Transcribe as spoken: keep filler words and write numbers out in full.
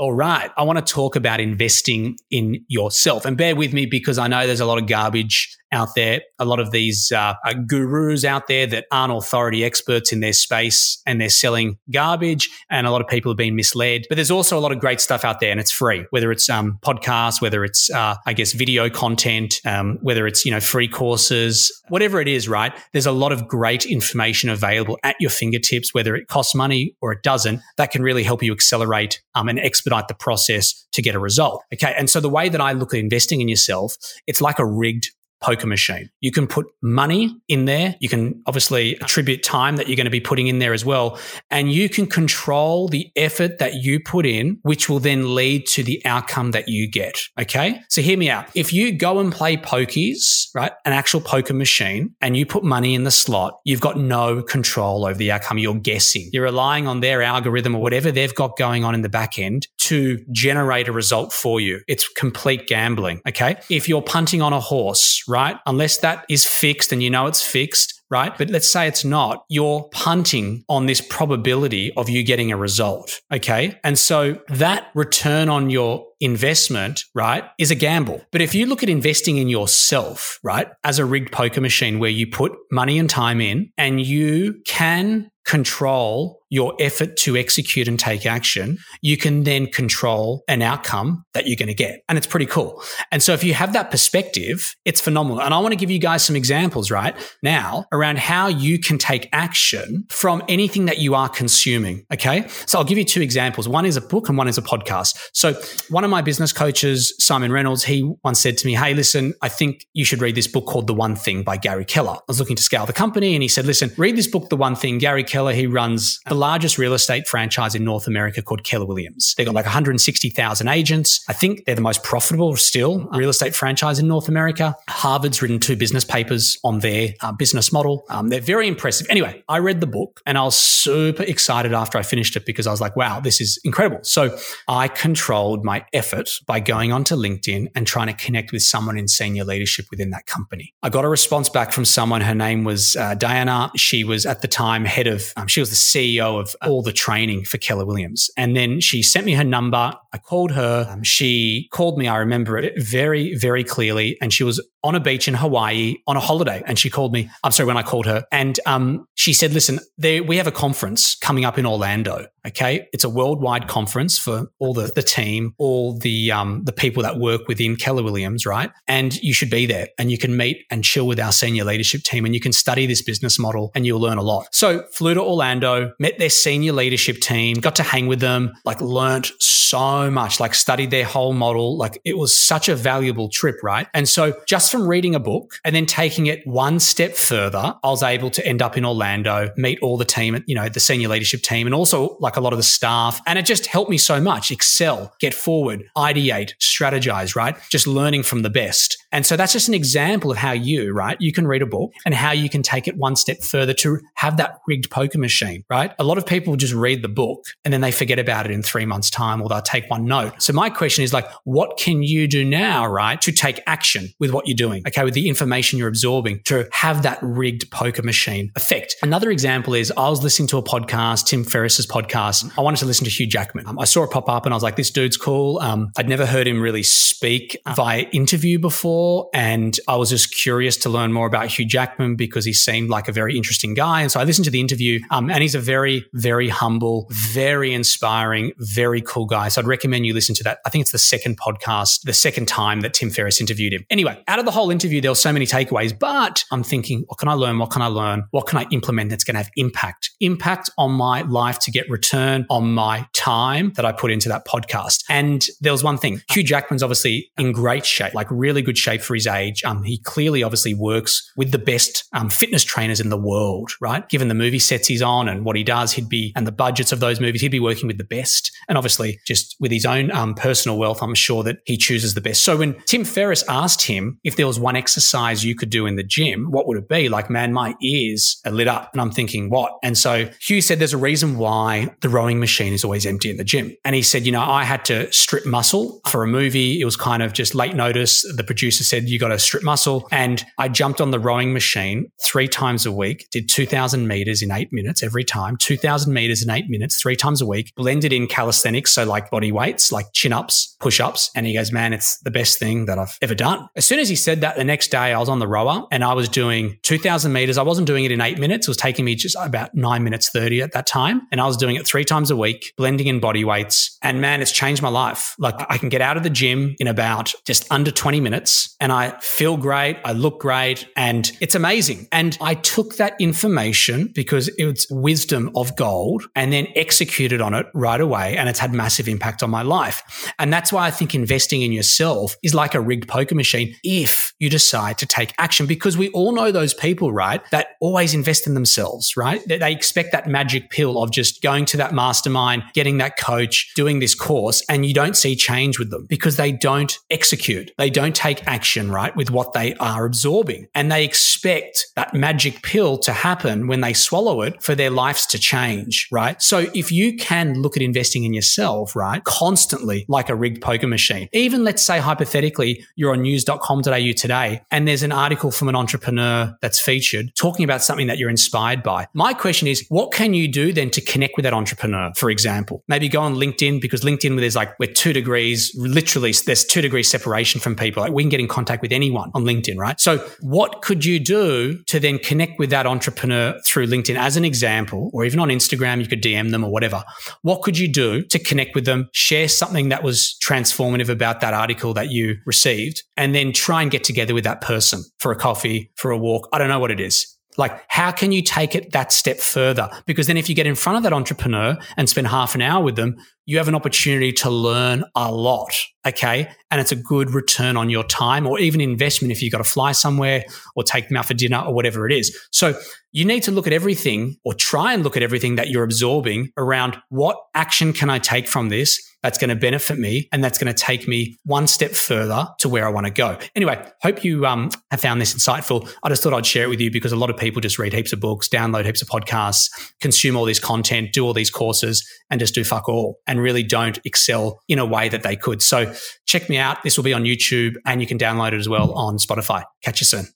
all right, I want to talk about investing in yourself. And bear with me because I know there's a lot of garbage out there, a lot of these uh, gurus out there that aren't authority experts in their space and they're selling garbage, and a lot of people have been misled. But there's also a lot of great stuff out there, and it's free, whether it's um, podcasts, whether it's, uh, I guess, video content, um, whether it's, you know, free courses, whatever it is, right? There's a lot of great information available at your fingertips, whether it costs money or it doesn't, that can really help you accelerate um, and expedite the process to get a result. Okay. And so the way that I look at investing in yourself, it's like a rigged poker machine. You can put money in there. You can obviously attribute time that you're going to be putting in there as well. And you can control the effort that you put in, which will then lead to the outcome that you get. Okay. So hear me out. If you go and play pokies, right, an actual poker machine, and you put money in the slot, you've got no control over the outcome. You're guessing. You're relying on their algorithm or whatever they've got going on in the back end to generate a result for you. It's complete gambling. Okay. If you're punting on a horse, right? Unless that is fixed and you know it's fixed, right? But let's say it's not. You're punting on this probability of you getting a result, okay? And so that return on your investment, right, is a gamble. But if you look at investing in yourself, right, as a rigged poker machine where you put money and time in and you can control your effort to execute and take action, you can then control an outcome that you're going to get. And it's pretty cool. And so if you have that perspective, it's phenomenal. And I want to give you guys some examples right now around how you can take action from anything that you are consuming. Okay. So I'll give you two examples. One is a book and one is a podcast. So one of my business coaches, Simon Reynolds, he once said to me, hey, listen, I think you should read this book called The One Thing by Gary Keller. I was looking to scale the company and he said, listen, read this book, The One Thing. Gary Keller, he runs the largest real estate franchise in North America called Keller Williams. They've got like one hundred sixty thousand agents. I think they're the most profitable still real estate franchise in North America. Harvard's written two business papers on their uh, business model. Um, they're very impressive. Anyway, I read the book and I was super excited after I finished it because I was like, wow, this is incredible. So I controlled my effort by going onto LinkedIn and trying to connect with someone in senior leadership within that company. I got a response back from someone. Her name was uh, Diana. She was at the time head of, um, she was the C E O of all the training for Keller Williams. And then she sent me her number. I called her. Um, she called me. I remember it very, very clearly. And she was on a beach in Hawaii on a holiday. And she called me. I'm sorry, when I called her. And um, she said, listen, there, we have a conference coming up in Orlando. Okay. It's a worldwide conference for all the, the team, all the um, the people that work within Keller Williams, right? And you should be there and you can meet and chill with our senior leadership team and you can study this business model and you'll learn a lot. So flew to Orlando, met their senior leadership team, got to hang with them, like learnt so much, like studied their whole model. Like it was such a valuable trip, right? And so just from reading a book and then taking it one step further, I was able to end up in Orlando, meet all the team, you know, the senior leadership team and also like a lot of the staff. And it just helped me so much. Excel, get forward, ideate, strategize, right? Just learning from the best. And so that's just an example of how you, right, you can read a book and how you can take it one step further to have that rigged poker machine, right? A lot of people just read the book and then they forget about it in three months' time or they'll take one note. So my question is like, what can you do now, right, to take action with what you're doing, okay, with the information you're absorbing to have that rigged poker machine effect? Another example is I was listening to a podcast, Tim Ferriss's podcast. I wanted to listen to Hugh Jackman. Um, I saw it pop up and I was like, this dude's cool. Um, I'd never heard him really speak via interview before. And I was just curious to learn more about Hugh Jackman because he seemed like a very interesting guy. And so I listened to the interview um, and he's a very, very humble, very inspiring, very cool guy. So I'd recommend you listen to that. I think it's the second podcast, the second time that Tim Ferriss interviewed him. Anyway, out of the whole interview, there were so many takeaways, but I'm thinking, what can I learn? What can I learn? What can I implement that's going to have impact? Impact on my life to get return on my time that I put into that podcast. And there was one thing. Hugh Jackman's obviously in great shape, like really good shape. For his age. Um, he clearly obviously works with the best um, fitness trainers in the world, right? Given the movie sets he's on and what he does, he'd be, and the budgets of those movies, he'd be working with the best. And obviously just with his own um, personal wealth, I'm sure that he chooses the best. So when Tim Ferriss asked him if there was one exercise you could do in the gym, what would it be? Like, man, my ears are lit up and I'm thinking, what? And so Hugh said, there's a reason why the rowing machine is always empty in the gym. And he said, you know, I had to strip muscle for a movie. It was kind of just late notice. The producer said, you got to strip muscle. And I jumped on the rowing machine three times a week, did two thousand meters in eight minutes every time, two thousand meters in eight minutes, three times a week, blended in calisthenics. So like body weights, like chin-ups, push-ups. And he goes, man, it's the best thing that I've ever done. As soon as he said that, the next day I was on the rower and I was doing two thousand meters. I wasn't doing it in eight minutes. It was taking me just about nine minutes thirty at that time. And I was doing it three times a week, blending in body weights. And man, it's changed my life. Like I can get out of the gym in about just under twenty minutes and I feel great. I look great and it's amazing. And I took that information because it's wisdom of gold and then executed on it right away. And it's had massive impact on my life. And that's why I think investing in yourself is like a rigged poker machine if you decide to take action, because we all know those people, right, that always invest in themselves, right? They expect that magic pill of just going to that mastermind, getting that coach, doing this course, and you don't see change with them because they don't execute. They don't take action, right, with what they are absorbing. And they expect that magic pill to happen when they swallow it for their lives to change, right? So if you can look at investing in yourself, right, constantly like a rigged poker machine, even let's say hypothetically, you're on news dot com dot a u today and there's an article from an entrepreneur that's featured talking about something that you're inspired by. My question is, what can you do then to connect with that entrepreneur? For example, maybe go on LinkedIn, because LinkedIn, there's like, we're two degrees, literally there's two degrees separation from people. Like we can get in contact with anyone on LinkedIn, right? So what could you do to then connect with that entrepreneur through LinkedIn as an example, or even on Instagram, you could D M them or whatever. What could you do to connect with them, share something that was transformative about that article that you received, and then try and get together with that person for a coffee, for a walk? I don't know what it is. Like, how can you take it that step further? Because then if you get in front of that entrepreneur and spend half an hour with them, you have an opportunity to learn a lot, okay? And it's a good return on your time or even investment if you've got to fly somewhere or take them out for dinner or whatever it is. So you need to look at everything, or try and look at everything that you're absorbing around what action can I take from this that's going to benefit me and that's going to take me one step further to where I want to go. Anyway, hope you um, have found this insightful. I just thought I'd share it with you because a lot of people just read heaps of books, download heaps of podcasts, consume all this content, do all these courses and just do fuck all and really don't excel in a way that they could. So check me out. This will be on YouTube and you can download it as well on Spotify. Catch you soon.